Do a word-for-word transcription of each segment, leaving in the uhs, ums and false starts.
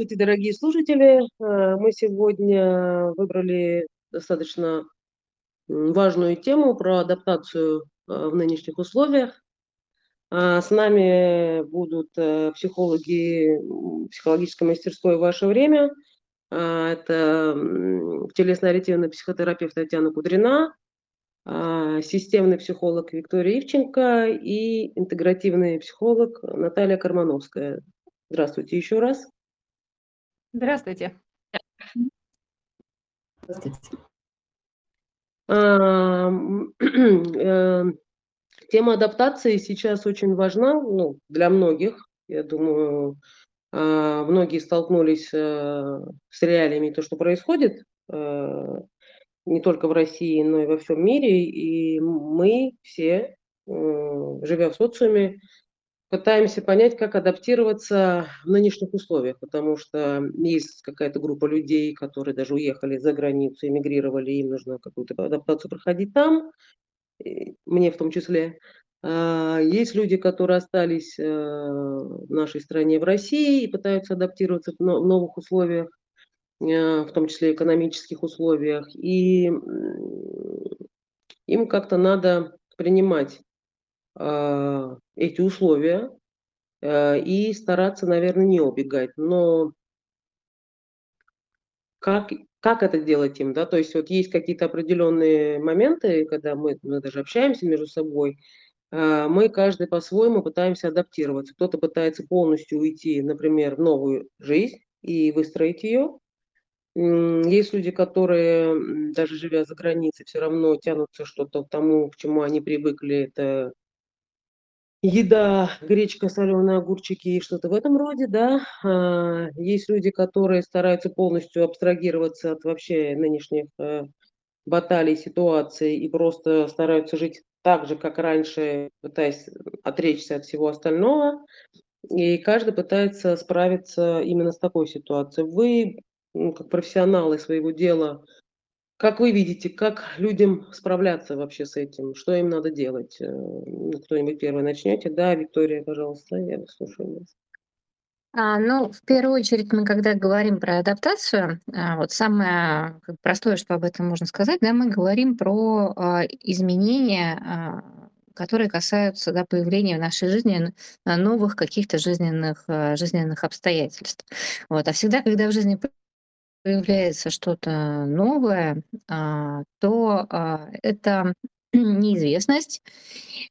Здравствуйте, дорогие слушатели. Мы сегодня выбрали достаточно важную тему про адаптацию в нынешних условиях. С нами будут психологи психологической мастерской «Ваше время». Это телесно-ориентированный психотерапевт Татьяна Кудрина, системный психолог Виктория Ивченко и интегративный психолог Наталья Кармановская. Здравствуйте еще раз. Здравствуйте. Здравствуйте. Тема адаптации сейчас очень важна, ну, для многих. Я думаю, многие столкнулись с реалиями того, что происходит, не только в России, но и во всем мире. И мы все, живя в социуме, пытаемся понять, как адаптироваться в нынешних условиях, потому что есть какая-то группа людей, которые даже уехали за границу, эмигрировали, им нужно какую-то адаптацию проходить там, мне в том числе. Есть люди, которые остались в нашей стране, в России, и пытаются адаптироваться в новых условиях, в том числе экономических условиях, и им как-то надо принимать эти условия и стараться, наверное, не убегать. Но как, как это делать им? Да? То есть вот есть какие-то определенные моменты, когда мы, мы даже общаемся между собой, мы каждый по-своему пытаемся адаптироваться. Кто-то пытается полностью уйти, например, в новую жизнь и выстроить ее. Есть люди, которые, даже живя за границей, все равно тянутся что-то к тому, к чему они привыкли. Это еда, гречка, соленые огурчики и что-то в этом роде, да. Есть люди, которые стараются полностью абстрагироваться от вообще нынешних баталий, ситуаций и просто стараются жить так же, как раньше, пытаясь отречься от всего остального. И каждый пытается справиться именно с такой ситуацией. Вы, как профессионалы своего дела, как вы видите, как людям справляться вообще с этим? Что им надо делать? Кто-нибудь первый начнете? Да, Виктория, пожалуйста, я вас слушаю. А, ну, в первую очередь, мы когда говорим про адаптацию, вот самое простое, что об этом можно сказать, да, мы говорим про а, изменения, а, которые касаются, да, появления в нашей жизни новых каких-то жизненных, жизненных обстоятельств. Вот. А всегда, когда в жизни появляется что-то новое, то это неизвестность, и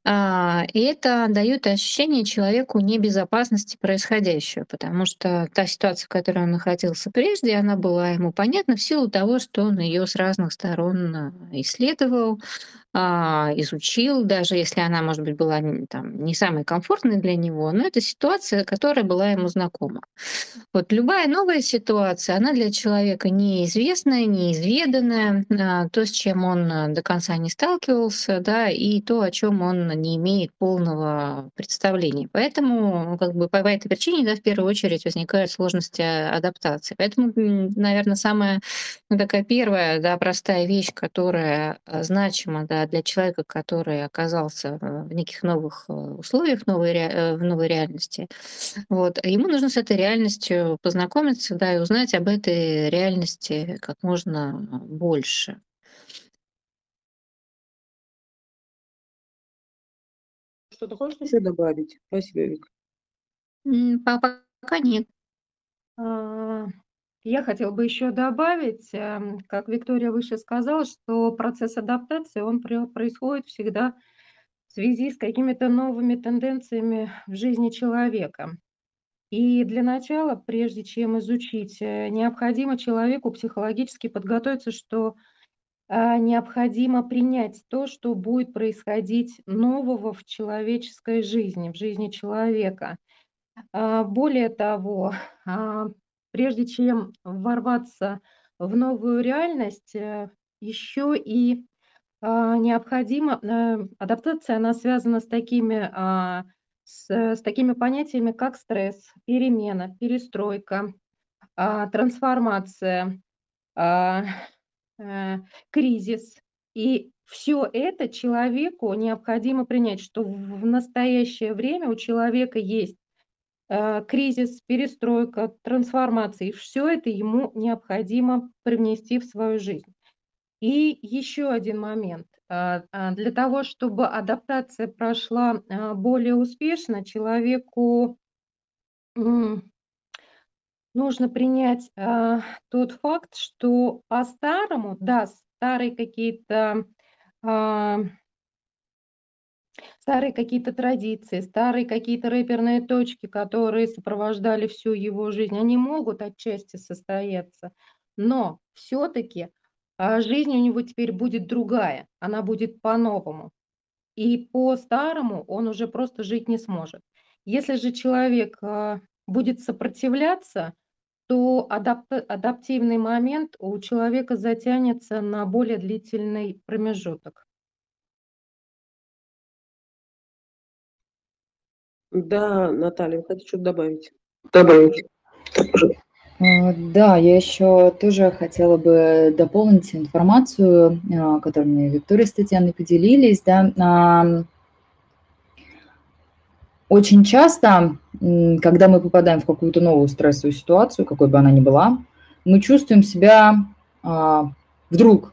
это даёт ощущение человеку небезопасности происходящего, потому что та ситуация, в которой он находился прежде, она была ему понятна в силу того, что он её с разных сторон исследовал, изучил, даже если она, может быть, была там не самой комфортной для него, но это ситуация, которая была ему знакома. Вот любая новая ситуация, она для человека неизвестная, неизведанная, то, с чем он до конца не сталкивался, да, и то, о чем он не имеет полного представления. Поэтому, как бы, по этой причине, да, в первую очередь возникают сложности адаптации. Поэтому, наверное, самая, ну, такая первая, да, простая вещь, которая значима, да, для человека, который оказался в неких новых условиях, новой ре... в новой реальности, вот, ему нужно с этой реальностью познакомиться, да, и узнать об этой реальности как можно больше. Что-то хочешь еще добавить? Спасибо, Вик. Пока нет. Я хотела бы еще добавить, как Виктория выше сказала, что процесс адаптации, он происходит всегда в связи с какими-то новыми тенденциями в жизни человека. И для начала, прежде чем изучить, необходимо человеку психологически подготовиться, что необходимо принять то, что будет происходить нового в человеческой жизни, в жизни человека. Более того, прежде чем ворваться в новую реальность, еще и необходимо, адаптация, она связана с такими, с, с такими понятиями, как стресс, перемена, перестройка, трансформация, кризис. И все это человеку необходимо принять, что в настоящее время у человека есть кризис, перестройка, трансформации. Все это ему необходимо привнести в свою жизнь. И еще один момент. Для того, чтобы адаптация прошла более успешно, человеку нужно принять тот факт, что по-старому, да, старые какие-то... Старые какие-то традиции, старые какие-то рэперные точки, которые сопровождали всю его жизнь, они могут отчасти состояться, но все-таки жизнь у него теперь будет другая, она будет по-новому. И по-старому он уже просто жить не сможет. Если же человек будет сопротивляться, то адаптивный момент у человека затянется на более длительный промежуток. Да, Наталья, вы хотите что-то добавить? Добавить. Да, я еще тоже хотела бы дополнить информацию, которой мне Виктория с Татьяной поделились. Да. Очень часто, когда мы попадаем в какую-то новую стрессовую ситуацию, какой бы она ни была, мы чувствуем себя вдруг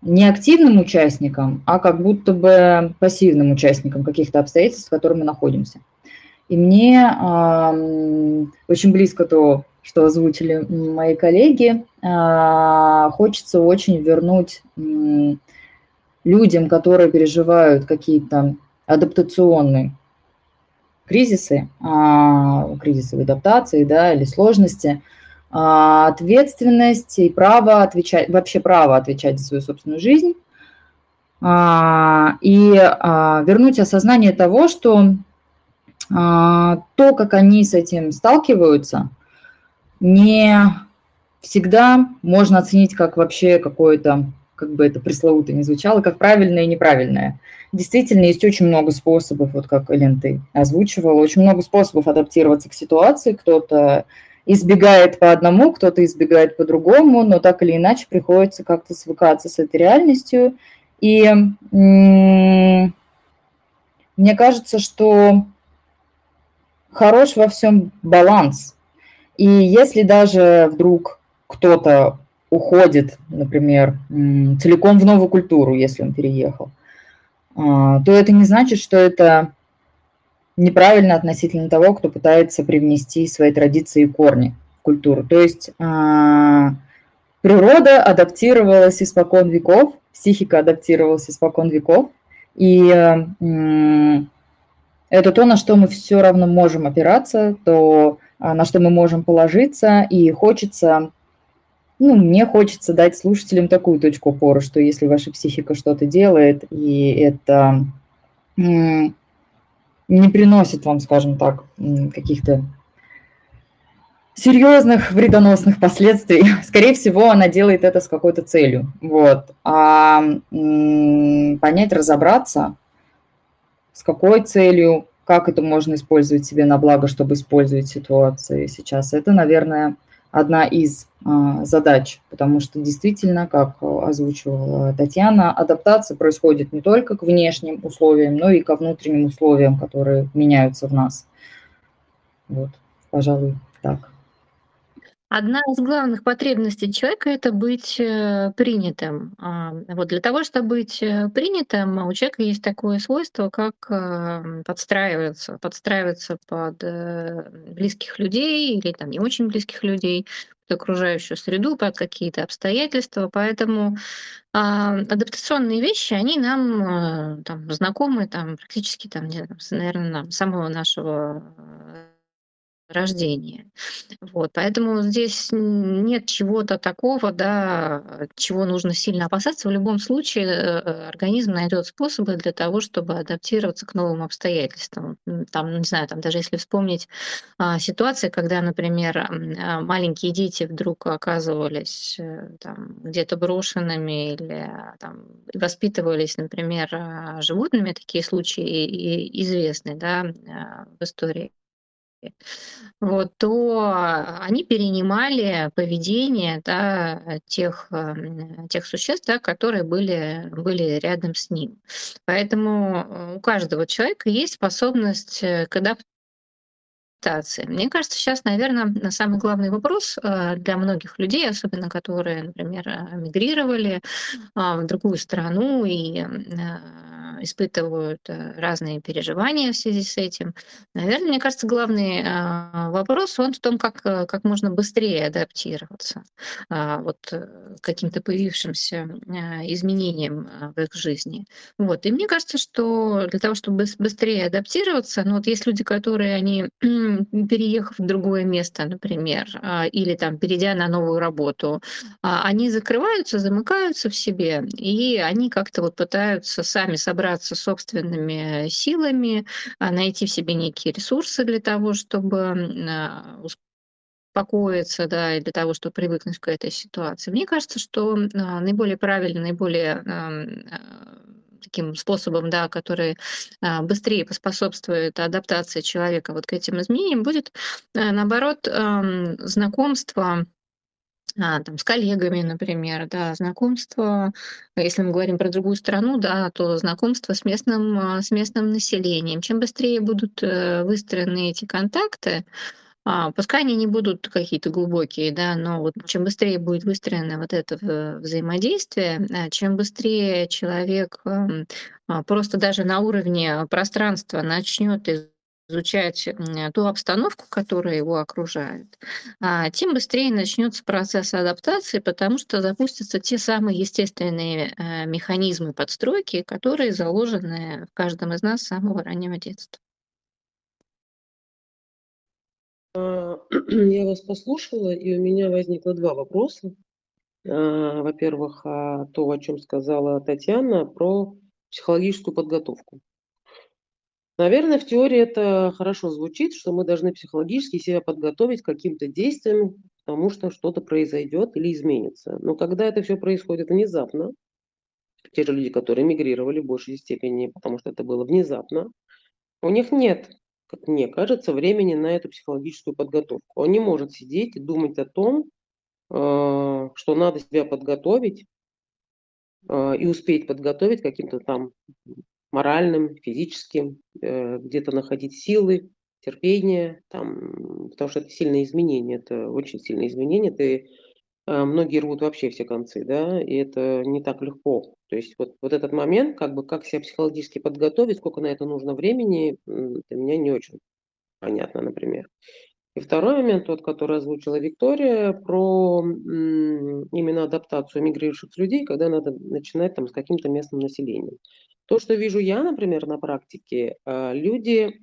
не активным участником, а как будто бы пассивным участником каких-то обстоятельств, в которых мы находимся. И мне э, очень близко то, что озвучили мои коллеги, э, хочется очень вернуть э, людям, которые переживают какие-то адаптационные кризисы, э, кризисы в адаптации, да, или сложности, ответственность и право отвечать, вообще право отвечать за свою собственную жизнь, и вернуть осознание того, что то, как они с этим сталкиваются, не всегда можно оценить как вообще какое-то, как бы это пресловуто не звучало, как правильное и неправильное. Действительно, есть очень много способов, вот как, Элен, ты озвучивала, очень много способов адаптироваться к ситуации. Кто-то избегает по одному, кто-то избегает по-другому, но так или иначе приходится как-то свыкаться с этой реальностью. И м-м, мне кажется, что хорош во всем баланс. И если даже вдруг кто-то уходит, например, м- целиком в новую культуру, если он переехал, а, то это не значит, что это... неправильно относительно того, кто пытается привнести свои традиции и корни в культуру. То есть э, природа адаптировалась испокон веков, психика адаптировалась испокон веков, и э, э, это то, на что мы все равно можем опираться, то, на что мы можем положиться, и хочется, ну, мне хочется дать слушателям такую точку опоры, что если ваша психика что-то делает, и это... Э, не приносит вам, скажем так, каких-то серьезных вредоносных последствий. Скорее всего, она делает это с какой-то целью. Вот. А понять, разобраться, с какой целью, как это можно использовать себе на благо, чтобы использовать ситуации сейчас, это, наверное, одна из а, задач, потому что действительно, как озвучивала Татьяна, адаптация происходит не только к внешним условиям, но и ко внутренним условиям, которые меняются в нас. Вот, пожалуй, так. Одна из главных потребностей человека – это быть принятым. Вот для того, чтобы быть принятым, у человека есть такое свойство, как подстраиваться, подстраиваться под близких людей или там, не очень близких людей, под окружающую среду, под какие-то обстоятельства. Поэтому адаптационные вещи, они нам там, знакомы там, практически, там, не знаю, наверное, с самого нашего рождения. Вот. Поэтому здесь нет чего-то такого, да, чего нужно сильно опасаться. В любом случае организм найдет способы для того, чтобы адаптироваться к новым обстоятельствам. Там, не знаю, там даже если вспомнить а, ситуации, когда, например, маленькие дети вдруг оказывались там, где-то брошенными или там, воспитывались, например, животными, такие случаи известны, да, в истории. Вот, то они перенимали поведение, да, тех, тех существ, да, которые были, были рядом с ним. Поэтому у каждого человека есть способность к адаптации. Мне кажется, сейчас, наверное, самый главный вопрос для многих людей, особенно которые, например, мигрировали в другую страну и испытывают разные переживания в связи с этим. Наверное, мне кажется, главный вопрос он в том, как, как можно быстрее адаптироваться вот, к каким-то появившимся изменениям в их жизни. Вот. И мне кажется, что для того, чтобы быстрее адаптироваться, ну, вот есть люди, которые, они, переехав в другое место, например, или там, перейдя на новую работу, они закрываются, замыкаются в себе, и они как-то вот пытаются сами собрать собственными силами, найти в себе некие ресурсы для того, чтобы успокоиться, да, и для того, чтобы привыкнуть к этой ситуации. Мне кажется, что наиболее правильно, наиболее таким способом, да, который быстрее поспособствует адаптации человека вот к этим изменениям, будет, наоборот, знакомство А, там, с коллегами, например, да, знакомство, если мы говорим про другую страну, да, то знакомство с местным, с местным населением. Чем быстрее будут выстроены эти контакты, пускай они не будут какие-то глубокие, да, но вот чем быстрее будет выстроено вот это взаимодействие, чем быстрее человек просто даже на уровне пространства начнет изучать, изучать ту обстановку, которая его окружает, тем быстрее начнется процесс адаптации, потому что запустятся те самые естественные механизмы подстройки, которые заложены в каждом из нас с самого раннего детства. Я вас послушала, и у меня возникло два вопроса. Во-первых, то, о чем сказала Татьяна, про психологическую подготовку. Наверное, в теории это хорошо звучит, что мы должны психологически себя подготовить к каким-то действиям, потому что что-то произойдет или изменится. Но когда это все происходит внезапно, те же люди, которые мигрировали в большей степени, потому что это было внезапно, у них нет, как мне кажется, времени на эту психологическую подготовку. Он не может сидеть и думать о том, что надо себя подготовить и успеть подготовить каким-то там моральным, физическим, где-то находить силы, терпение, там, потому что это сильные изменения, это очень сильные изменения, ты, многие рвут вообще все концы, да, и это не так легко. То есть вот, вот этот момент, как бы как себя психологически подготовить, сколько на это нужно времени, для меня не очень понятно, например. И второй момент, тот, который озвучила Виктория, про м, именно адаптацию мигрирующих людей, когда надо начинать там, с каким-то местным населением. То, что вижу я, например, на практике, люди,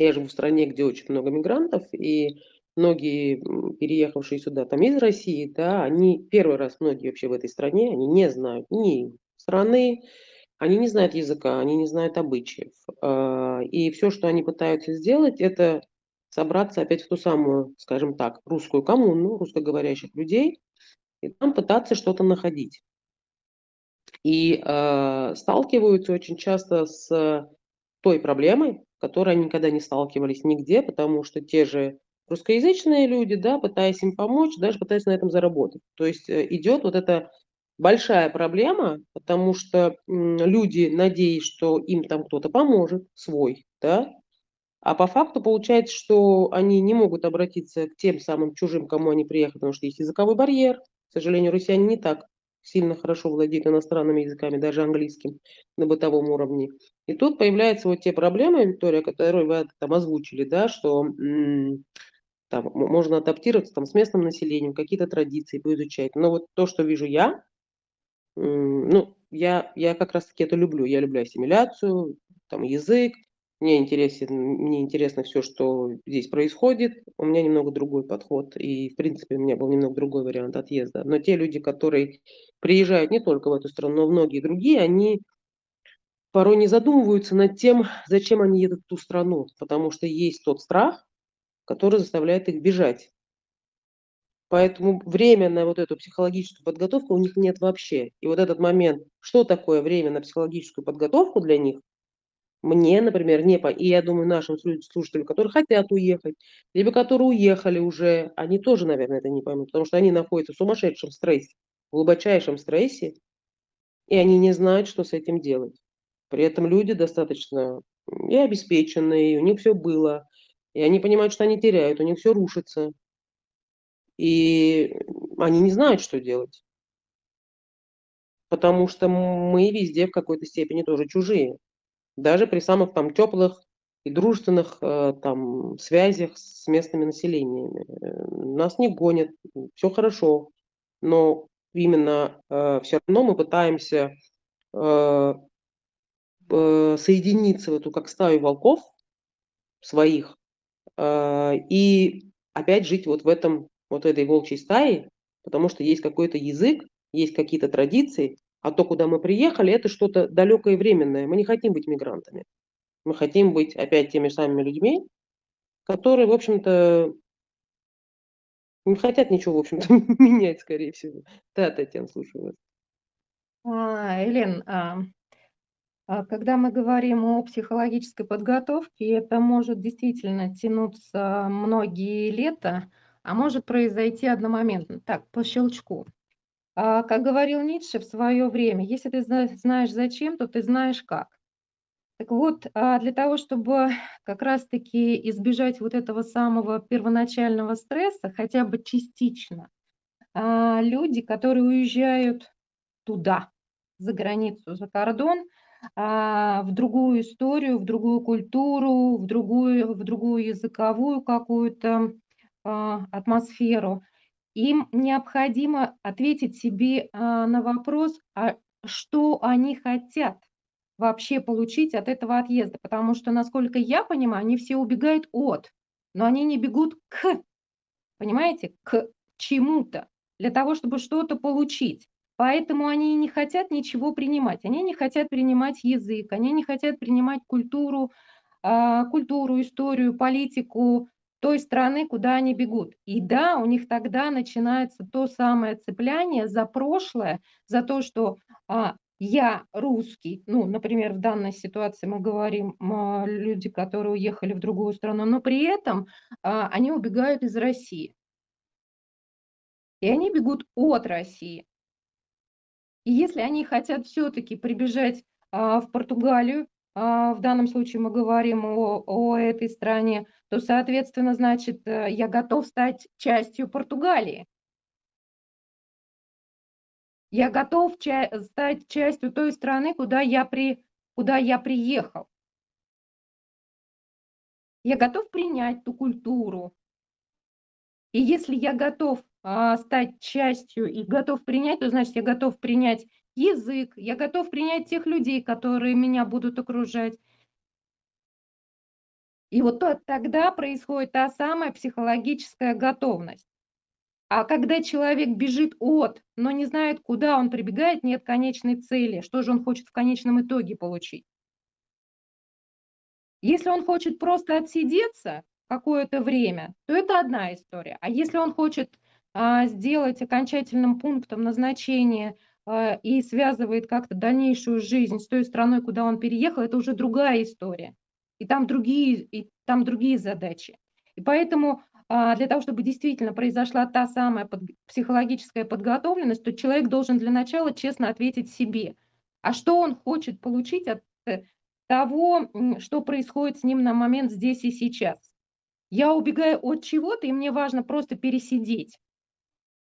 я живу в стране, где очень много мигрантов, и многие, переехавшие сюда там, из России, да, они первый раз, многие вообще в этой стране, они не знают ни страны, они не знают языка, они не знают обычаев. И все, что они пытаются сделать, это собраться опять в ту самую, скажем так, русскую коммуну, русскоговорящих людей, и там пытаться что-то находить. И э, сталкиваются очень часто с той проблемой, с которой они никогда не сталкивались нигде, потому что те же русскоязычные люди, да, пытаясь им помочь, даже пытаясь на этом заработать. То есть идет вот эта большая проблема, потому что м, люди надеются, что им там кто-то поможет, свой, да, а по факту получается, что они не могут обратиться к тем самым чужим, кому они приехали, потому что есть языковой барьер. К сожалению, россияне не так сильно хорошо владеют иностранными языками, даже английским на бытовом уровне. И тут появляются вот те проблемы, Виктория, которые вы там озвучили, да, что там, можно адаптироваться там, с местным населением, какие-то традиции поизучать. Но вот то, что вижу я, ну, я, я как раз-таки это люблю. Я люблю ассимиляцию, там, язык, мне интересен, мне интересно все, что здесь происходит. У меня немного другой подход, и, в принципе, у меня был немного другой вариант отъезда. Но те люди, которые приезжают не только в эту страну, но многие другие, они порой не задумываются над тем, зачем они едут в ту страну, потому что есть тот страх, который заставляет их бежать. Поэтому время на вот эту психологическую подготовку у них нет вообще. И вот этот момент, что такое время на психологическую подготовку для них, мне, например, не по... И я думаю, нашим слушателям, которые хотят уехать, либо которые уехали уже, они тоже, наверное, это не поймут, потому что они находятся в сумасшедшем стрессе, в глубочайшем стрессе, и они не знают, что с этим делать. При этом люди достаточно и обеспеченные, и у них все было. И они понимают, что они теряют, у них все рушится. И они не знают, что делать. Потому что мы везде в какой-то степени тоже чужие. Даже при самых там теплых и дружественных там связях с местными населениями. Нас не гонят, все хорошо. Но именно все равно мы пытаемся соединиться в эту как стаю волков своих и опять жить вот в этом, вот этой волчьей стае, потому что есть какой-то язык, есть какие-то традиции, а то, куда мы приехали, это что-то далекое и временное. Мы не хотим быть мигрантами. Мы хотим быть опять теми же самыми людьми, которые, в общем-то, не хотят ничего, в общем-то, менять, скорее всего. Да, Татьяна, слушаю вас. А, Элен, а, а когда мы говорим о психологической подготовке, это может действительно тянуться многие лета, а может произойти одномоментно, так, по щелчку. А, как говорил Ницше в свое время, если ты знаешь зачем, то ты знаешь как. Так вот, а для того, чтобы как раз-таки избежать вот этого самого первоначального стресса, хотя бы частично, а, люди, которые уезжают туда, за границу, за кордон, в другую историю, в другую культуру, в другую, в другую языковую какую-то атмосферу. Им необходимо ответить себе на вопрос, а что они хотят вообще получить от этого отъезда. Потому что, насколько я понимаю, они все убегают от, но они не бегут к, понимаете, к чему-то, для того, чтобы что-то получить. Поэтому они не хотят ничего принимать. Они не хотят принимать язык, они не хотят принимать культуру, культуру, историю, политику той страны, куда они бегут. И да, у них тогда начинается то самое цепляние за прошлое, за то, что я русский. Ну, например, в данной ситуации мы говорим люди, которые уехали в другую страну, но при этом они убегают из России. И они бегут от России. И если они хотят все-таки прибежать а, в Португалию, а, в данном случае мы говорим о, о этой стране, то, соответственно, значит, я готов стать частью Португалии. Я готов ча- стать частью той страны, куда я, при, куда я приехал. Я готов принять ту культуру. И если я готов а, стать частью и готов принять, то значит я готов принять язык, я готов принять тех людей, которые меня будут окружать. И вот то, тогда происходит та самая психологическая готовность. А когда человек бежит от, но не знает, куда он прибегает, нет конечной цели, что же он хочет в конечном итоге получить. Если он хочет просто отсидеться какое-то время, то это одна история. А если он хочет а, сделать окончательным пунктом назначения а, и связывает как-то дальнейшую жизнь с той страной, куда он переехал, это уже другая история. И там другие, и там другие задачи. И поэтому а, для того, чтобы действительно произошла та самая под, психологическая подготовленность, то человек должен для начала честно ответить себе, а что он хочет получить от того, что происходит с ним на момент здесь и сейчас. Я убегаю от чего-то, и мне важно просто пересидеть.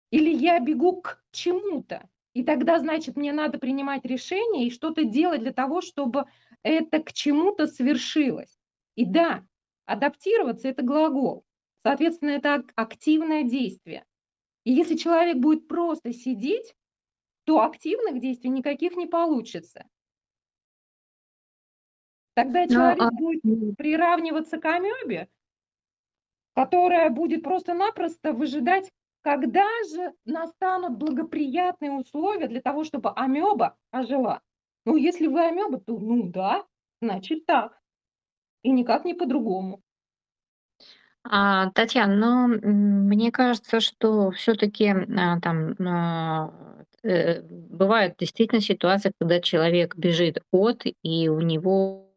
Или я бегу к чему-то, и тогда, значит, мне надо принимать решение и что-то делать для того, чтобы это к чему-то свершилось. И да, адаптироваться – это глагол. Соответственно, это активное действие. И если человек будет просто сидеть, то активных действий никаких не получится. Тогда человек Но, а... будет приравниваться к амебе, которая будет просто-напросто выжидать, когда же настанут благоприятные условия для того, чтобы амеба ожила. Ну, если вы амеба, то ну да, значит так. И никак не по-другому. А, Татьяна, ну, мне кажется, что все-таки там э, бывают действительно ситуации, когда человек бежит от, и у него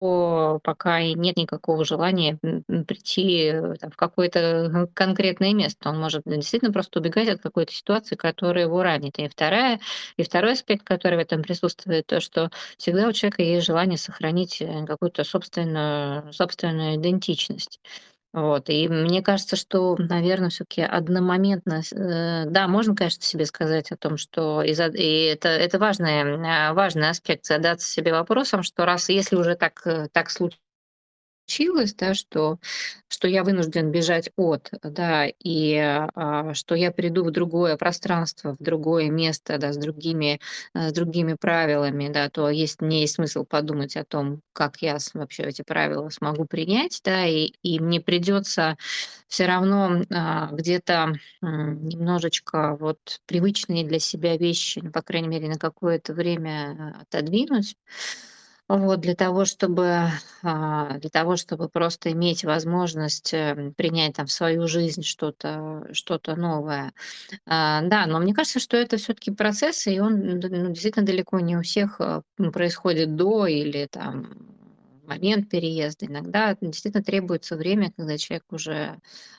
то пока и нет никакого желания м, прийти там в какое-то конкретное место. Он может действительно просто убегать от какой-то ситуации, которая его ранит. И, вторая, и второй аспект, который в этом присутствует, то, что всегда у человека есть желание сохранить какую-то собственную, собственную идентичность. Вот. И мне кажется, что, наверное, все-таки одномоментно, э, да, можно, конечно, себе сказать о том, что и, за- и это, это важный, важный аспект, задаться себе вопросом, что раз, если уже так, э, так случилось, да, что, что я вынужден бежать от, да, и э, что я приду в другое пространство, в другое место, да, с другими, э, с другими правилами, да, то есть мне есть смысл подумать о том, как я с- вообще эти правила смогу принять, да, и, и мне придется все равно а, где-то м, немножечко вот привычные для себя вещи, ну, по крайней мере, на какое-то время а, отодвинуть, вот, для того, чтобы, а, для того, чтобы просто иметь возможность э, принять там в свою жизнь что-то, что-то новое. А, Да, но мне кажется, что это все-таки процесс, и он д- ну, действительно далеко не у всех а, м, происходит до или там в момент переезда. Иногда действительно требуется время, когда человек уже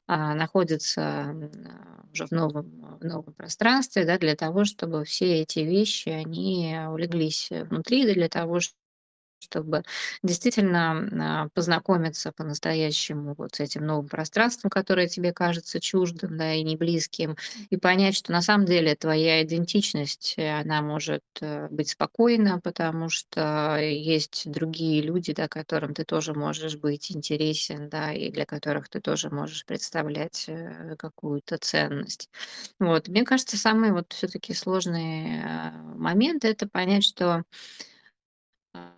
а, находится м, а, уже в новом, в новом пространстве, да, для того, чтобы все эти вещи, они улеглись внутри, да, для того, ш- чтобы действительно а, познакомиться по-настоящему вот с этим новым пространством, которое тебе кажется чуждым, да, и неблизким, и понять, что на самом деле твоя идентичность, э, она может э, быть спокойна, потому что есть другие люди, да, которым ты тоже можешь быть интересен, да, и для которых ты тоже можешь представлять э, какую-то ценность. Вот. Мне кажется, самый вот все-таки сложный э, момент — это понять, что а,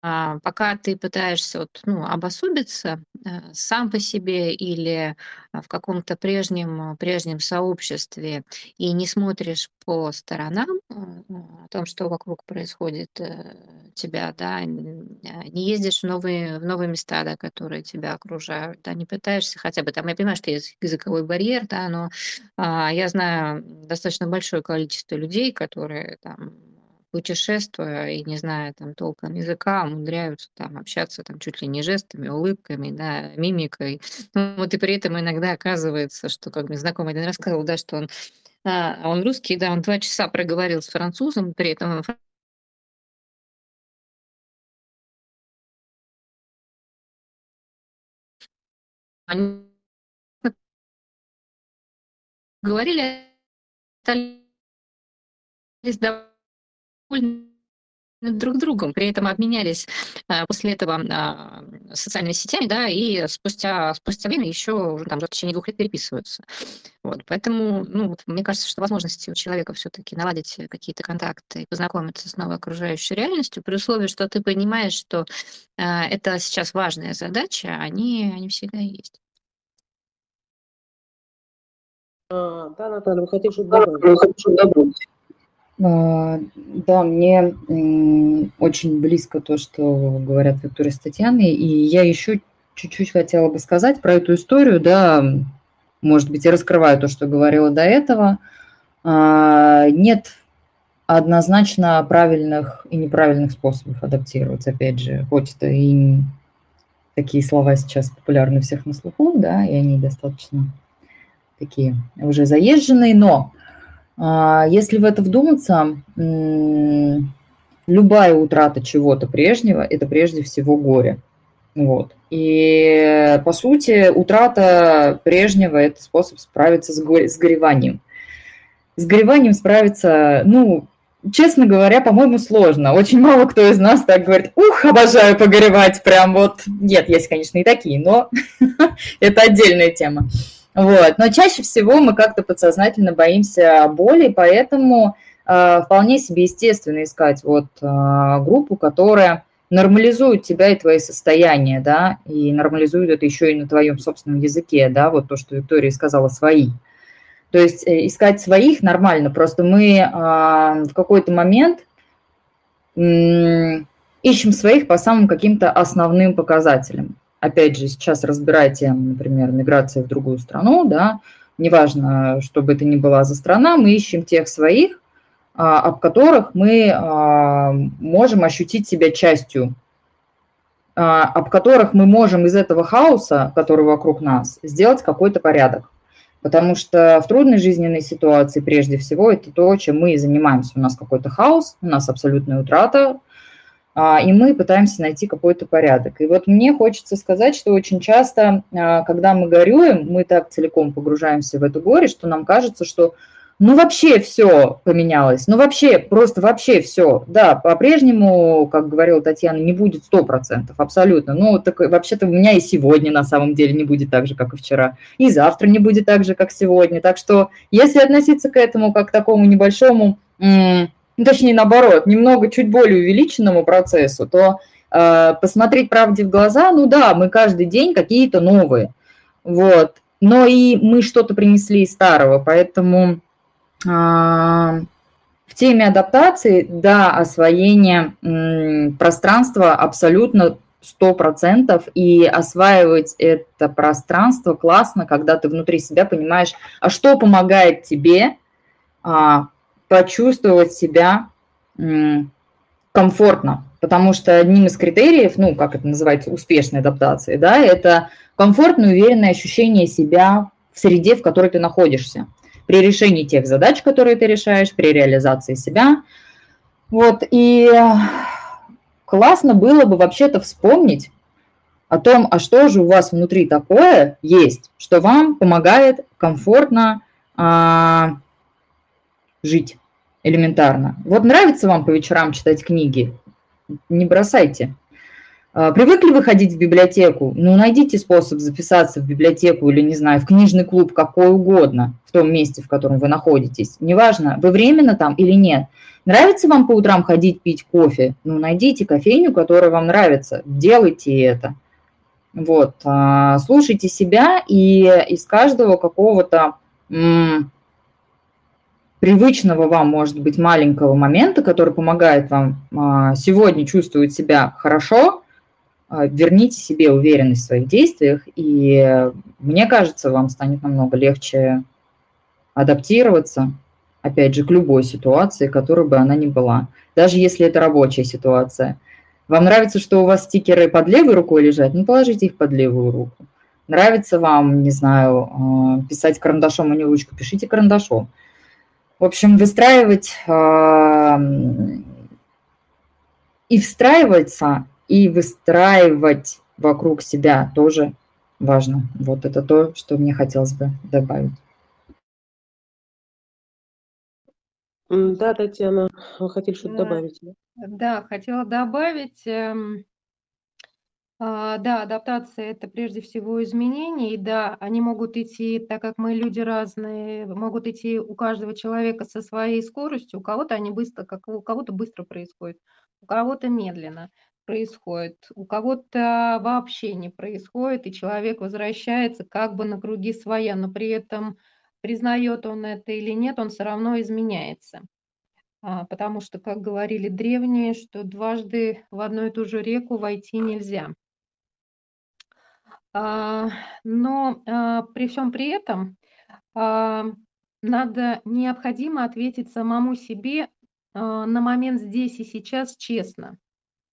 а, пока ты пытаешься вот, ну, обособиться э, сам по себе или а, в каком-то прежнем, э, прежнем сообществе и не смотришь по сторонам э, о том, что вокруг происходит э, тебя, да, н- а, не ездишь в новые, в новые места, да, которые тебя окружают, да, не пытаешься хотя бы там, я понимаю, что есть языковой барьер, да, но а, я знаю достаточно большое количество людей, которые там путешествуя и не зная там толком языка, умудряются там общаться там чуть ли не жестами, улыбками, да, мимикой. Ну, вот и при этом иногда оказывается, что, как мне знакомый один рассказывал, да, что он, а, он русский, да, он два часа проговорил с французом, при этом француз они говорили, остались довольны друг другом, при этом обменялись а, после этого а, социальными сетями, да, и спустя, спустя время еще уже там в течение двух лет переписываются. Вот, поэтому, ну, вот, мне кажется, что возможности у человека все-таки наладить э, какие-то контакты и познакомиться с новой окружающей реальностью, при условии, что ты понимаешь, что а, это сейчас важная задача, они, они всегда есть. А, да, Наталья, вы хотели что-то добавить? А, Да, мне м, очень близко то, что говорят Виктория с Татьяной, и я еще чуть-чуть хотела бы сказать про эту историю, да, м, может быть, я раскрываю то, что говорила до этого. А, Нет однозначно правильных и неправильных способов адаптироваться, опять же, хоть это и н- такие слова сейчас популярны у всех на слуху, да, и они достаточно такие уже заезженные, но а, если в это вдуматься, м, любая утрата чего-то прежнего – это прежде всего горе. Вот. И, по сути, утрата прежнего – это способ справиться с, горе- с гореванием. С гореванием справиться, ну, честно говоря, по-моему, сложно. Очень мало кто из нас так говорит: ух, обожаю погоревать, прям вот. Нет, есть, конечно, и такие, но это отдельная тема. Вот. Но чаще всего мы как-то подсознательно боимся боли, поэтому а, вполне себе естественно искать вот а, группу, которая нормализует тебя и твои состояния, да, и нормализует это еще и на твоем собственном языке, да, вот то, что Виктория сказала, свои. То есть э, искать своих нормально, просто мы а, в какой-то момент м, ищем своих по самым каким-то основным показателям. Опять же, сейчас разбирая тему, например, миграции в другую страну, да, неважно, что бы это ни была за страна, мы ищем тех своих, а, об которых мы а, можем ощутить себя частью об которых мы можем из этого хаоса, который вокруг нас, сделать какой-то порядок. Потому что в трудной жизненной ситуации прежде всего это то, чем мы и занимаемся. У нас какой-то хаос, у нас абсолютная утрата, и мы пытаемся найти какой-то порядок. И вот мне хочется сказать, что очень часто, когда мы горюем, мы так целиком погружаемся в эту горе, что нам кажется, что ну вообще все поменялось, ну вообще, просто вообще все. Да, по-прежнему, как говорила Татьяна, не будет сто процентов, абсолютно. Ну так вообще-то у меня и сегодня на самом деле не будет так же, как и вчера, и завтра не будет так же, как сегодня. Так что если относиться к этому как к такому небольшому... Ну, точнее, наоборот, немного чуть более увеличенному процессу, то э, посмотреть правде в глаза, ну да, мы каждый день какие-то новые, вот, но и мы что-то принесли из старого, поэтому э, в теме адаптации, да, освоение э, пространства абсолютно сто процентов, и осваивать это пространство классно, когда ты внутри себя понимаешь, а что помогает тебе э, почувствовать себя комфортно, потому что одним из критериев, ну, как это называется, успешной адаптации, да, это комфортное, уверенное ощущение себя в среде, в которой ты находишься, при решении тех задач, которые ты решаешь, при реализации себя. Вот, и классно было бы вообще-то вспомнить о том, а что же у вас внутри такое есть, что вам помогает комфортно жить элементарно. Вот нравится вам по вечерам читать книги? Не бросайте. Привыкли вы ходить в библиотеку? Ну, найдите способ записаться в библиотеку или, не знаю, в книжный клуб, какой угодно, в том месте, в котором вы находитесь. Неважно, вы временно там или нет. Нравится вам по утрам ходить пить кофе? Ну, найдите кофейню, которая вам нравится. Делайте это. Вот. Слушайте себя, и из каждого какого-то... привычного вам, может быть, маленького момента, который помогает вам сегодня чувствовать себя хорошо, верните себе уверенность в своих действиях, и, мне кажется, вам станет намного легче адаптироваться, опять же, к любой ситуации, которой бы она ни была, даже если это рабочая ситуация. Вам нравится, что у вас стикеры под левой рукой лежат? Ну, положите их под левую руку. Нравится вам, не знаю, писать карандашом, а не ручку? Пишите карандашом. В общем, выстраивать э, и встраиваться, и выстраивать вокруг себя тоже важно. Вот это то, что мне хотелось бы добавить. Да, Татьяна, вы хотели что-то добавить? Да, хотела добавить. Э, э, да, адаптация – это прежде всего изменения, и да, они могут идти, так как мы люди разные, могут идти у каждого человека со своей скоростью, у кого-то они быстро, как у кого-то быстро происходит, у кого-то медленно происходит, у кого-то вообще не происходит, и человек возвращается как бы на круги своя, но при этом, признает он это или нет, он все равно изменяется. Потому что, как говорили древние, что дважды в одну и ту же реку войти нельзя. Но при всем при этом надо необходимо ответить самому себе на момент здесь и сейчас честно,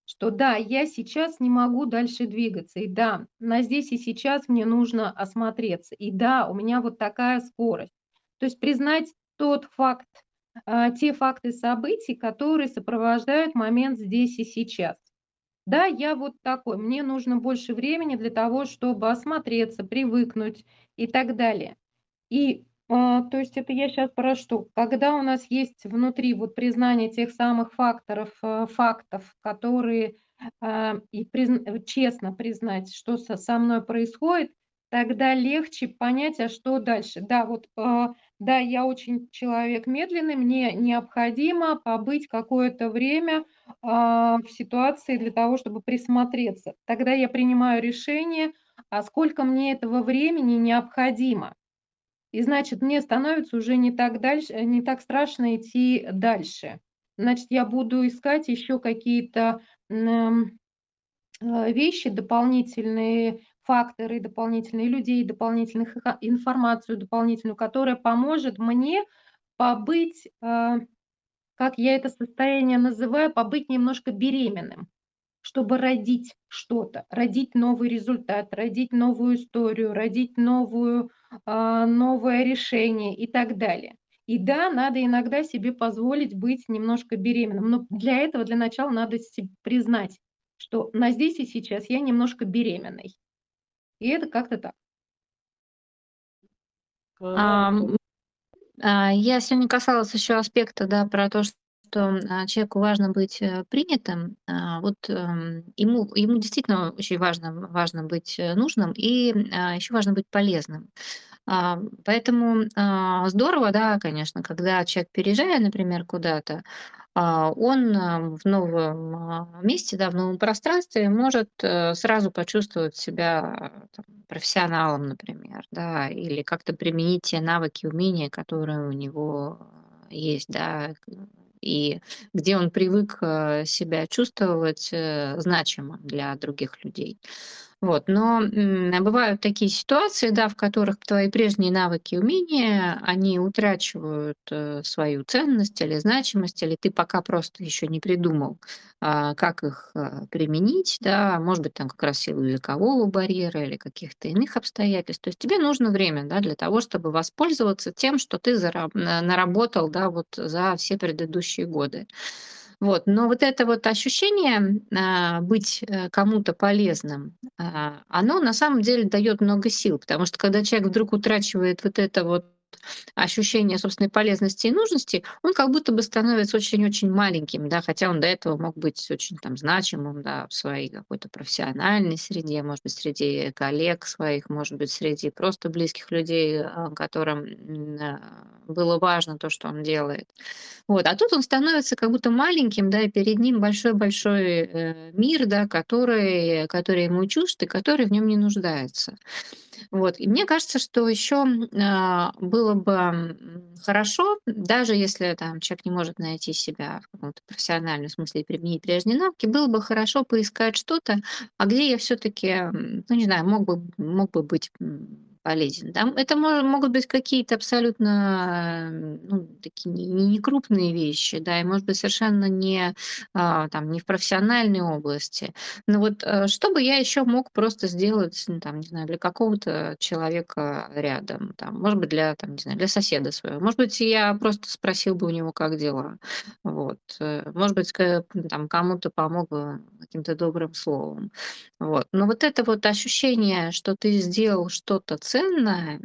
что да, я сейчас не могу дальше двигаться, и да, на здесь и сейчас мне нужно осмотреться, и да, у меня вот такая скорость. То есть признать тот факт, те факты событий, которые сопровождают момент здесь и сейчас. Да, я вот такой, мне нужно больше времени для того, чтобы осмотреться, привыкнуть и так далее. И, э, то есть это я сейчас про что? Когда у нас есть внутри вот признание тех самых факторов, э, фактов, которые, э, и призна, честно признать, что со, со мной происходит, тогда легче понять, а что дальше. Да, вот, э, да, я очень человек медленный, мне необходимо побыть какое-то время э, в ситуации для того, чтобы присмотреться. Тогда я принимаю решение, а сколько мне этого времени необходимо. И значит, мне становится уже не так, дальше, не так страшно идти дальше. Значит, я буду искать еще какие-то э, вещи дополнительные, факторы дополнительные, людей дополнительных, информацию дополнительную, которая поможет мне побыть, как я это состояние называю, побыть немножко беременным. чтобы родить что-то, родить новый результат, родить новую историю, родить новую, э, новое решение и так далее. И да, надо иногда себе позволить быть немножко беременным, но для этого, для начала надо признать, что на здесь и сейчас я немножко беременной. И это как-то так. А, я сегодня касалась еще аспекта, да, про то, что человеку важно быть принятым, вот ему, ему действительно очень важно, важно быть нужным и еще важно быть полезным. Поэтому здорово, да, конечно, когда человек, переезжая, например, куда-то, он в новом месте, да, в новом пространстве может сразу почувствовать себя там профессионалом, например, да, или как-то применить те навыки, умения, которые у него есть, да, и где он привык себя чувствовать значимым для других людей. Вот. Но бывают такие ситуации, да, в которых твои прежние навыки и умения, они утрачивают свою ценность или значимость, или ты пока просто еще не придумал, как их применить, да, может быть, там как раз в силу языкового барьера или каких-то иных обстоятельств. То есть тебе нужно время, да, для того, чтобы воспользоваться тем, что ты наработал, да, вот за все предыдущие годы. Вот. Но вот это вот ощущение а, быть кому-то полезным, а, оно на самом деле дает много сил, потому что когда человек вдруг утрачивает вот это вот ощущение собственной полезности и нужности, он как будто бы становится очень-очень маленьким, да, хотя он до этого мог быть очень там значимым, да, в своей какой-то профессиональной среде, может быть, среди коллег своих, может быть, среди просто близких людей, которым было важно то, что он делает. Вот. А тут он становится как будто маленьким, да, и перед ним большой-большой мир, да, который, который ему чужд и который в нем не нуждается. Вот. И мне кажется, что еще было бы хорошо, даже если там человек не может найти себя в каком-то профессиональном смысле и применить прежние навыки, было бы хорошо поискать что-то, а где я все-таки, ну не знаю, мог бы, мог бы быть полезен. Да? Это мож, могут быть какие-то абсолютно, ну, такие не, не крупные вещи, да, и, может быть, совершенно не, а, там, не в профессиональной области. Но вот что бы я еще мог просто сделать, ну, там, не знаю, для какого-то человека рядом, там, может быть, для, там, не знаю, для соседа своего. Может быть, я просто спросил бы у него, как дела. Вот. Может быть, там, кому-то помог бы каким-то добрым словом. Вот. Но вот это вот ощущение, что ты сделал что-то ценное, ценное,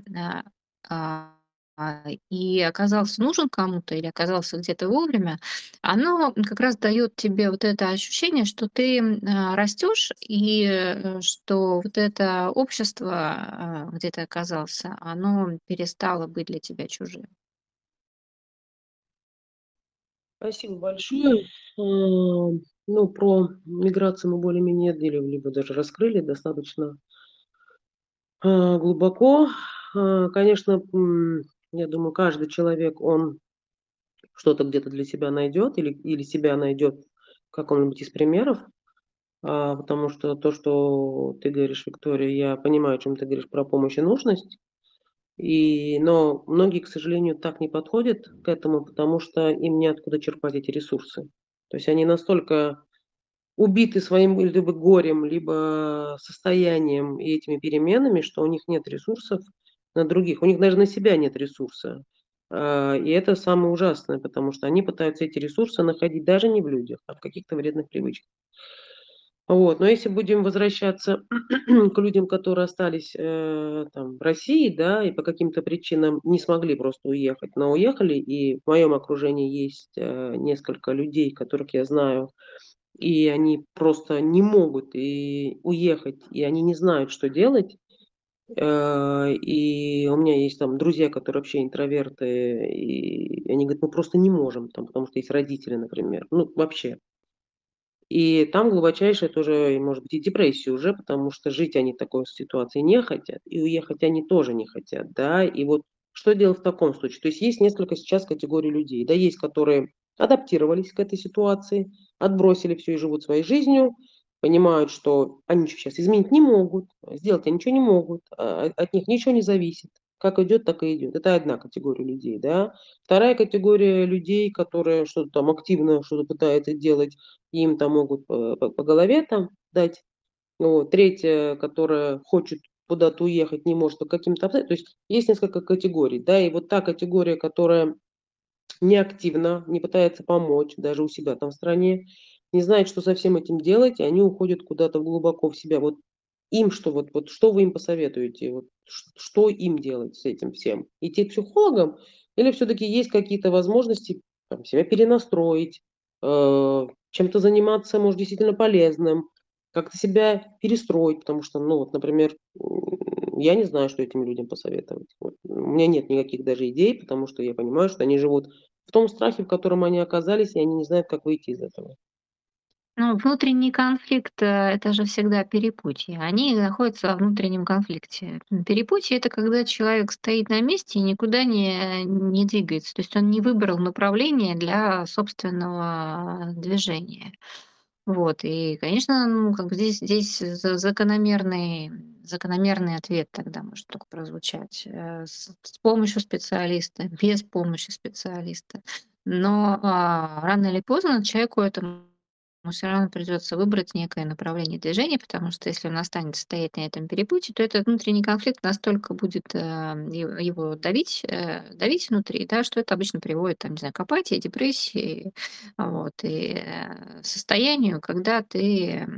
и оказался нужен кому-то или оказался где-то вовремя, оно как раз дает тебе вот это ощущение, что ты растешь и что вот это общество, где ты оказался, оно перестало быть для тебя чужим. Спасибо большое. Ну, про миграцию мы более-менее отделили, либо даже раскрыли достаточно глубоко. Конечно, я думаю, каждый человек, он что-то где-то для себя найдет или, или себя найдет в каком-нибудь из примеров, потому что то, что ты говоришь, Виктория, я понимаю, о чем ты говоришь про помощь и нужность, и, но многие, к сожалению, так не подходят к этому, потому что им неоткуда черпать эти ресурсы. То есть они настолько убиты своим либо горем, либо состоянием и этими переменами, что у них нет ресурсов на других. У них даже на себя нет ресурса. И это самое ужасное, потому что они пытаются эти ресурсы находить даже не в людях, а в каких-то вредных привычках. Вот. Но если будем возвращаться к людям, которые остались там, в России, да, и по каким-то причинам не смогли просто уехать, но уехали, и в моем окружении есть несколько людей, которых я знаю, и они просто не могут и уехать, и они не знают, что делать. И у меня есть там друзья, которые вообще интроверты, и они говорят, мы просто не можем, там, потому что есть родители, например, ну вообще. И там глубочайшая тоже, может быть, и депрессия уже, потому что жить они в такой ситуации не хотят, и уехать они тоже не хотят, да, и вот что делать в таком случае? То есть есть несколько сейчас категорий людей, да, есть, которые адаптировались к этой ситуации, отбросили все и живут своей жизнью, понимают, что они сейчас изменить не могут, сделать они ничего не могут, от них ничего не зависит. Как идет, так и идет. Это одна категория людей, да. Вторая категория людей, которые что-то там активно что-то пытаются делать, им там могут по, по голове там дать. Вот. Третья, которая хочет куда-то уехать, не может по каким-то обстоятельствам. То есть есть несколько категорий, да, и вот та категория, которая неактивна, не пытается помочь даже у себя там в стране, не знает, что со всем этим делать, и они уходят куда-то глубоко в себя. Вот им что, вот, вот что вы им посоветуете, вот, что им делать с этим всем? Идти к психологам или все-таки есть какие-то возможности там, себя перенастроить, э, чем-то заниматься, может, действительно полезным, как-то себя перестроить, потому что, ну, вот, например, я не знаю, что этим людям посоветовать. Вот. У меня нет никаких даже идей, потому что я понимаю, что они живут в том страхе, в котором они оказались, и они не знают, как выйти из этого. Ну, внутренний конфликт — это же всегда перепутье. Они находятся во внутреннем конфликте. Перепутье — это когда человек стоит на месте и никуда не, не двигается. То есть он не выбрал направление для собственного движения. Вот. И, конечно, ну, как здесь, здесь закономерный, закономерный ответ тогда может только прозвучать. С, с помощью специалиста, без помощи специалиста. Но а, рано или поздно человеку это... но все равно придется выбрать некое направление движения, потому что если он останется стоять на этом перепутье, то этот внутренний конфликт настолько будет его давить, давить внутри, да, что это обычно приводит там, не знаю, к апатии, депрессии, вот, и состоянию, когда ты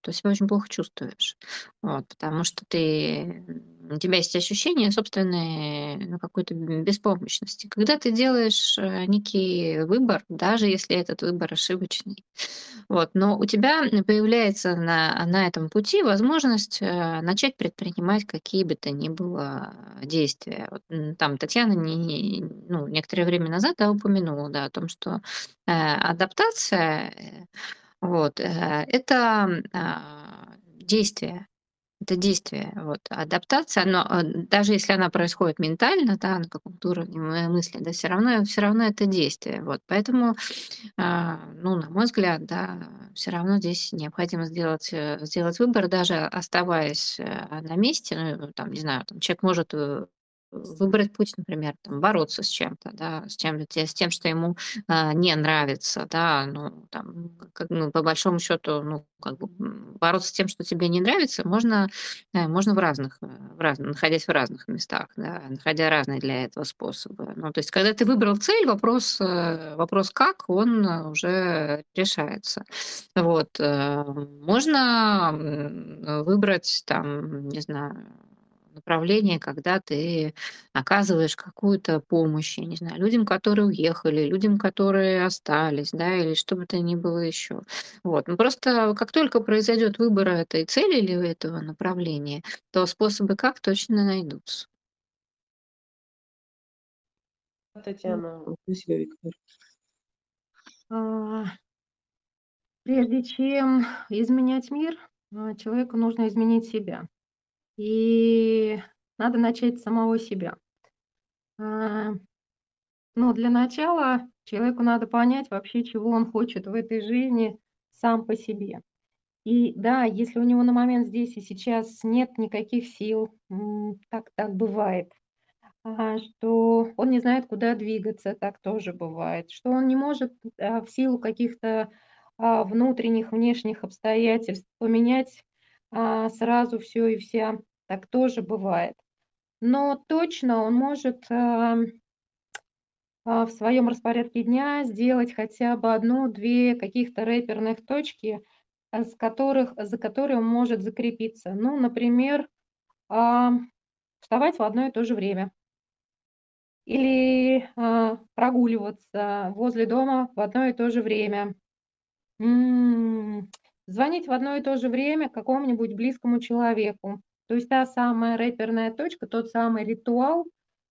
то себя очень плохо чувствуешь, вот, потому что ты, у тебя есть ощущение собственной ну, какой-то беспомощности. Когда ты делаешь некий выбор, даже если этот выбор ошибочный, вот, но у тебя появляется на, на этом пути возможность начать предпринимать какие бы то ни было действия. Вот, там Татьяна не, ну, некоторое время назад да, упомянула да, о том, что э, адаптация... Вот, это действие, это действие, вот, адаптация, но даже если она происходит ментально, да, на каком-то уровне мысли, да, все равно, все равно это действие, вот, поэтому, ну, на мой взгляд, да, все равно здесь необходимо сделать, сделать выбор, даже оставаясь на месте, ну, там, не знаю, там, человек может... выбрать путь, например, там, бороться с чем-то, да, с, чем, с тем, что ему э, не нравится, да, ну, там, как, ну, по большому счету, ну, как бы бороться с тем, что тебе не нравится, можно, э, можно в разных, в разных, находясь в разных местах, да, находя разные для этого способы. Ну, то есть, когда ты выбрал цель, вопрос, э, вопрос как, он уже решается. Вот, э, можно выбрать, там, не знаю, направление, когда ты оказываешь какую-то помощь, я не знаю, людям, которые уехали, людям, которые остались, да, или что бы то ни было еще. Вот. Ну, просто как только произойдет выбор этой цели или этого направления, то способы как точно найдутся. Татьяна, спасибо, Виктория. Прежде чем изменять мир, человеку нужно изменить себя. И надо начать с самого себя. Но для начала человеку надо понять вообще, чего он хочет в этой жизни сам по себе. И да, если у него на момент здесь и сейчас нет никаких сил, так, так бывает, что он не знает, куда двигаться, так тоже бывает, что он не может в силу каких-то внутренних, внешних обстоятельств поменять сразу все и вся. Так тоже бывает. Но точно он может в своем распорядке дня сделать хотя бы одну-две каких-то реперных точки, с которых, за которые он может закрепиться. Ну, например, вставать в одно и то же время. Или прогуливаться возле дома в одно и то же время. Звонить в одно и то же время какому-нибудь близкому человеку. То есть та самая реперная точка, тот самый ритуал,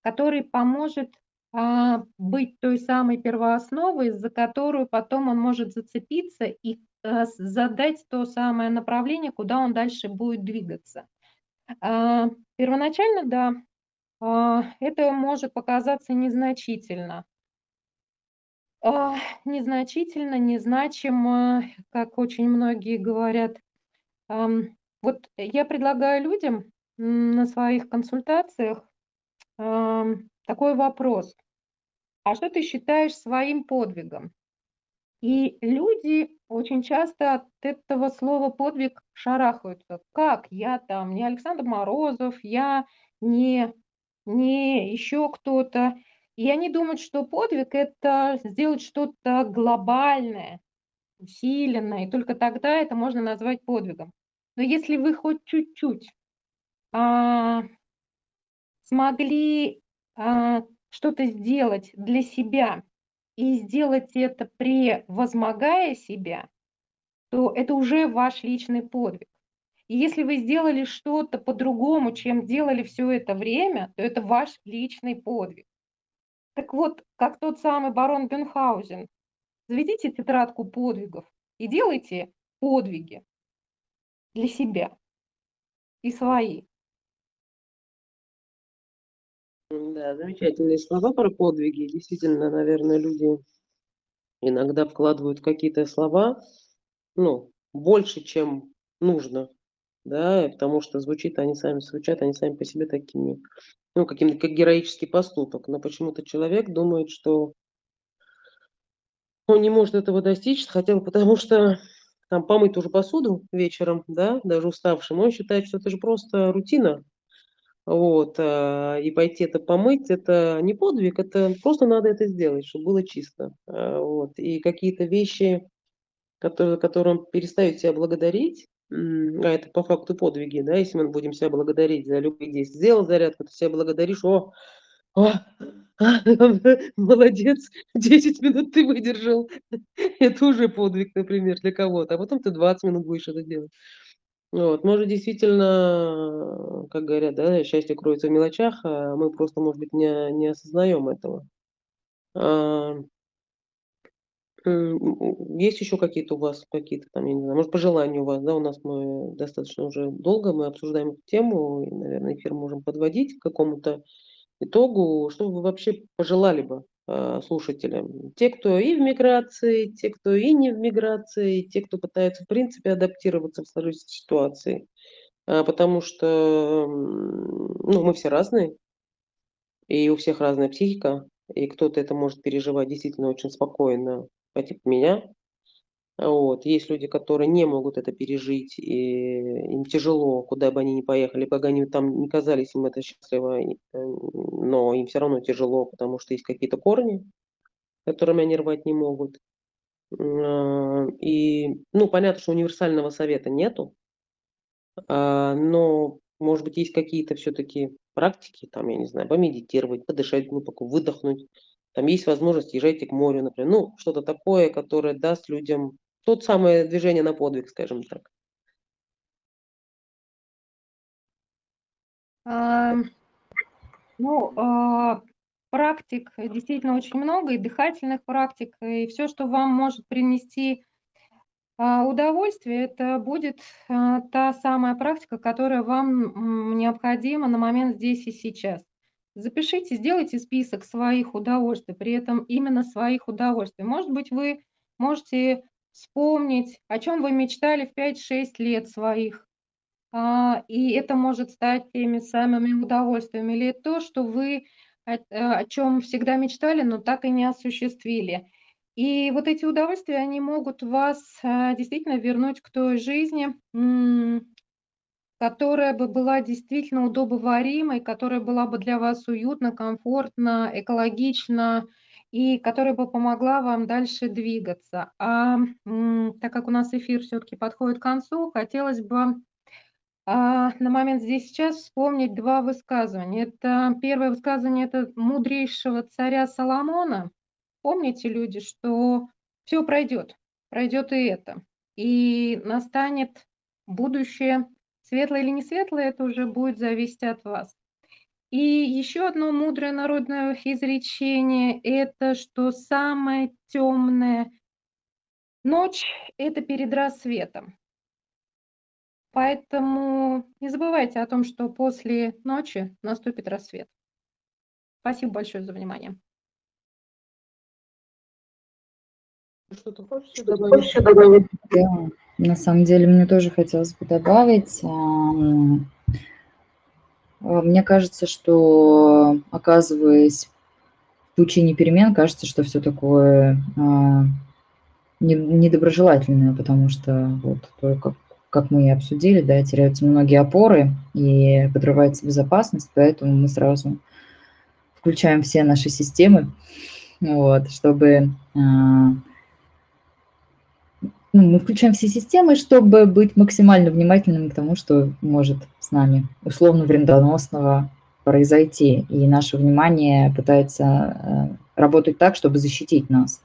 который поможет а, быть той самой первоосновой, за которую потом он может зацепиться и а, задать то самое направление, куда он дальше будет двигаться. А, первоначально, да, а, это может показаться незначительно. Незначительно, незначимо, как очень многие говорят. Вот я предлагаю людям на своих консультациях э, такой вопрос. А что ты считаешь своим подвигом? И люди очень часто от этого слова «подвиг» шарахаются. Как? Я там не Александр Морозов, я не, не еще кто-то. И они думают, что подвиг – это сделать что-то глобальное, усиленное, и только тогда это можно назвать подвигом. Но если вы хоть чуть-чуть а, смогли а, что-то сделать для себя и сделать это, превозмогая себя, то это уже ваш личный подвиг. И если вы сделали что-то по-другому, чем делали все это время, то это ваш личный подвиг. Так вот, как тот самый барон Мюнхгаузен, заведите тетрадку подвигов и делайте подвиги для себя и свои. Да, замечательные слова про подвиги. Действительно, наверное, люди иногда вкладывают какие-то слова, ну, больше, чем нужно, да, потому что звучит, они сами звучат, они сами по себе такими, ну, каким-то как героический поступок. Но почему-то человек думает, что он не может этого достичь, хотя бы потому что там помыть уже посуду вечером, да, даже уставшим, он считает, что это же просто рутина. Вот, и пойти это помыть, это не подвиг, это просто надо это сделать, чтобы было чисто. Вот, и какие-то вещи, которые, которым перестают себя благодарить, а это по факту подвиги, да, если мы будем себя благодарить за любые действия. Сделал зарядку, ты себя благодаришь, о, о, молодец, десять минут ты выдержал. Это уже подвиг, например, для кого-то, а потом ты двадцать минут будешь это делать. Вот, может, действительно, как говорят, да, счастье кроется в мелочах, а мы просто, может быть, не, не осознаем этого. А, есть еще какие-то у вас, какие-то там, я не знаю, может, пожелания у вас, да, у нас мы достаточно уже долго, мы обсуждаем эту тему, и, наверное, эфир можем подводить к какому-то итогу, что вы вообще пожелали бы слушателям? Те, кто и в миграции, те, кто и не в миграции, те, кто пытаются, в принципе, адаптироваться в сложившейся ситуации. Потому что ну, мы все разные, и у всех разная психика, и кто-то это может переживать действительно очень спокойно, типа меня. Вот. Есть люди, которые не могут это пережить, и им тяжело, куда бы они ни поехали, как они там не казались, им это счастливо, но им все равно тяжело, потому что есть какие-то корни, которыми они рвать не могут. И, ну, понятно, что универсального совета нету, но, может быть, есть какие-то все-таки практики, там, я не знаю, помедитировать, подышать глубоко, выдохнуть. Там есть возможность езжайте к морю, например, ну, что-то такое, которое даст людям тот самое движение на подвиг, скажем так. А, ну, а, практик действительно очень много, и дыхательных практик, и все, что вам может принести а, удовольствие, это будет а, та самая практика, которая вам м, необходима на момент здесь и сейчас. Запишите, сделайте список своих удовольствий, при этом именно своих удовольствий. Может быть, вы можете вспомнить, о чем вы мечтали в пять-шесть лет своих, и это может стать теми самыми удовольствиями, или то, что вы о чем всегда мечтали, но так и не осуществили. И вот эти удовольствия, они могут вас действительно вернуть к той жизни, которая бы была действительно удобоваримой, которая была бы для вас уютна, комфортна, экологична и которая бы помогла вам дальше двигаться. А так как у нас эфир все-таки подходит к концу, хотелось бы а, на момент здесь сейчас вспомнить два высказывания. Это первое высказывание это мудрейшего царя Соломона. Помните, люди, что все пройдет, пройдет и это, и настанет будущее. Светлое или не светлое, это уже будет зависеть от вас. И еще одно мудрое народное изречение – это что самая темная ночь – это перед рассветом. Поэтому не забывайте о том, что после ночи наступит рассвет. Спасибо большое за внимание. Что ты хочешь добавить? Да, на самом деле, мне тоже хотелось бы добавить. Мне кажется, что, оказываясь в пучине перемен, кажется, что все такое а, не, недоброжелательное, потому что вот только, как мы и обсудили, да, теряются многие опоры и подрывается безопасность, поэтому мы сразу включаем все наши системы, вот, чтобы... А, ну, мы включаем все системы, чтобы быть максимально внимательными к тому, что может с нами условно вредоносного произойти. И наше внимание пытается работать так, чтобы защитить нас.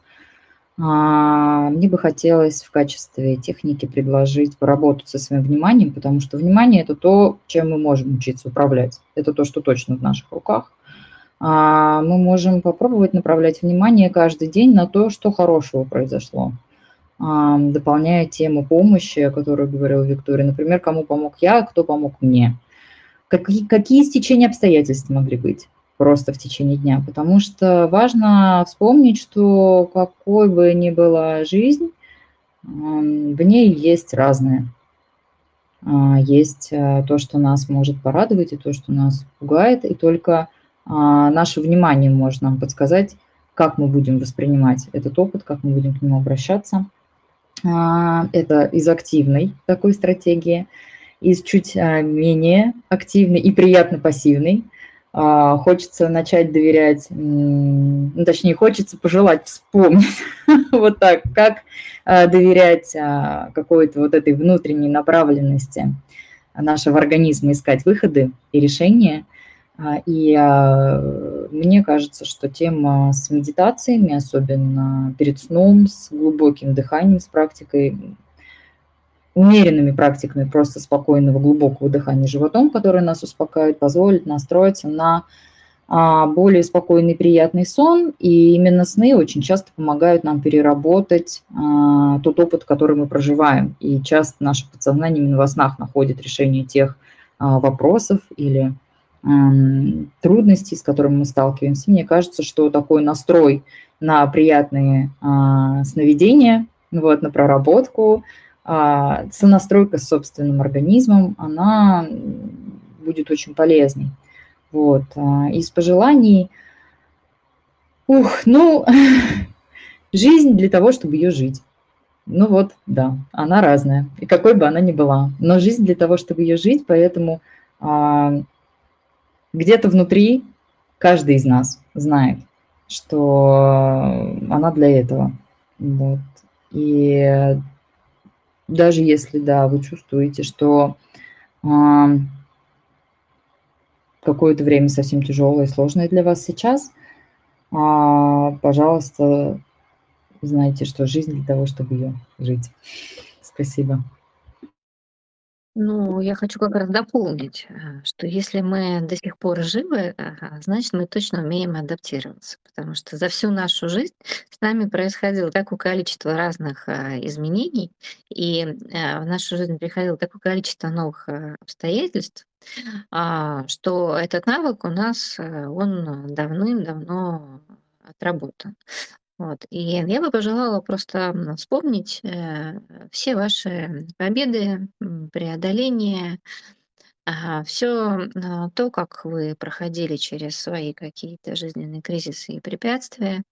А мне бы хотелось в качестве техники предложить поработать со своим вниманием, потому что внимание – это то, чем мы можем учиться управлять. Это то, что точно в наших руках. А мы можем попробовать направлять внимание каждый день на то, что хорошего произошло. Дополняя тему помощи, о которой говорила Виктория. Например, кому помог я, кто помог мне. Какие, какие стечения обстоятельств могли быть просто в течение дня? Потому что важно вспомнить, что какой бы ни была жизнь, в ней есть разное. Есть то, что нас может порадовать, и то, что нас пугает, и только наше внимание может нам подсказать, как мы будем воспринимать этот опыт, как мы будем к нему обращаться. Это из активной такой стратегии, из чуть менее активной и приятно пассивной. Хочется начать доверять, ну, точнее, хочется пожелать вспомнить вот так, как доверять какой-то вот этой внутренней направленности нашего организма, искать выходы и решения. И мне кажется, что тема с медитациями, особенно перед сном, с глубоким дыханием, с практикой, умеренными практиками просто спокойного, глубокого дыхания животом, которые нас успокаивают, позволит настроиться на более спокойный, приятный сон. И именно сны очень часто помогают нам переработать тот опыт, который мы проживаем. И часто наше подсознание именно во снах находит решение тех вопросов или трудностей, с которыми мы сталкиваемся. Мне кажется, что такой настрой на приятные а, сновидения, вот, на проработку, а, сонастройка с собственным организмом, она будет очень полезной. Вот. А, из пожеланий, ух, ну, жизнь для того, чтобы ее жить. Ну вот, да, она разная, и какой бы она ни была. Но жизнь для того, чтобы ее жить, поэтому... А, Где-то внутри каждый из нас знает, что она для этого. Вот. И даже если, да, вы чувствуете, что э, какое-то время совсем тяжелое и сложное для вас сейчас, э, пожалуйста, знайте, что жизнь для того, чтобы ее жить. Спасибо. Ну, я хочу как раз дополнить, что если мы до сих пор живы, значит, мы точно умеем адаптироваться, потому что за всю нашу жизнь с нами происходило такое количество разных изменений, и в нашу жизнь приходило такое количество новых обстоятельств, что этот навык у нас, он давным-давно отработан. Вот. И я бы пожелала просто вспомнить все ваши победы, преодоления, все то, как вы проходили через свои какие-то жизненные кризисы и препятствия.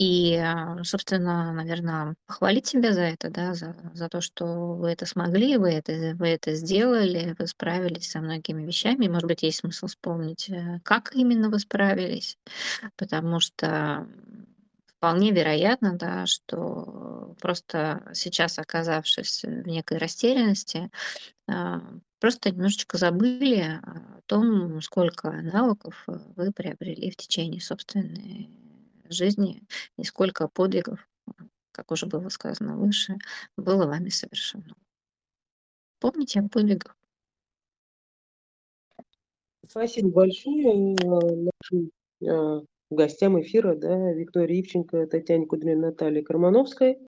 И, собственно, наверное, похвалить себя за это, да, за, за то, что вы это смогли, вы это, вы это сделали, вы справились со многими вещами. Может быть, есть смысл вспомнить, как именно вы справились, потому что вполне вероятно, да, что просто сейчас, оказавшись в некой растерянности, просто немножечко забыли о том, сколько навыков вы приобрели в течение собственной жизни, и сколько подвигов, как уже было сказано выше, было вами совершено. Помните о подвигах. Спасибо большое нашим э, гостям эфира, да, Виктории Ивченко, Татьяне Кудрин, Наталье Кармановской.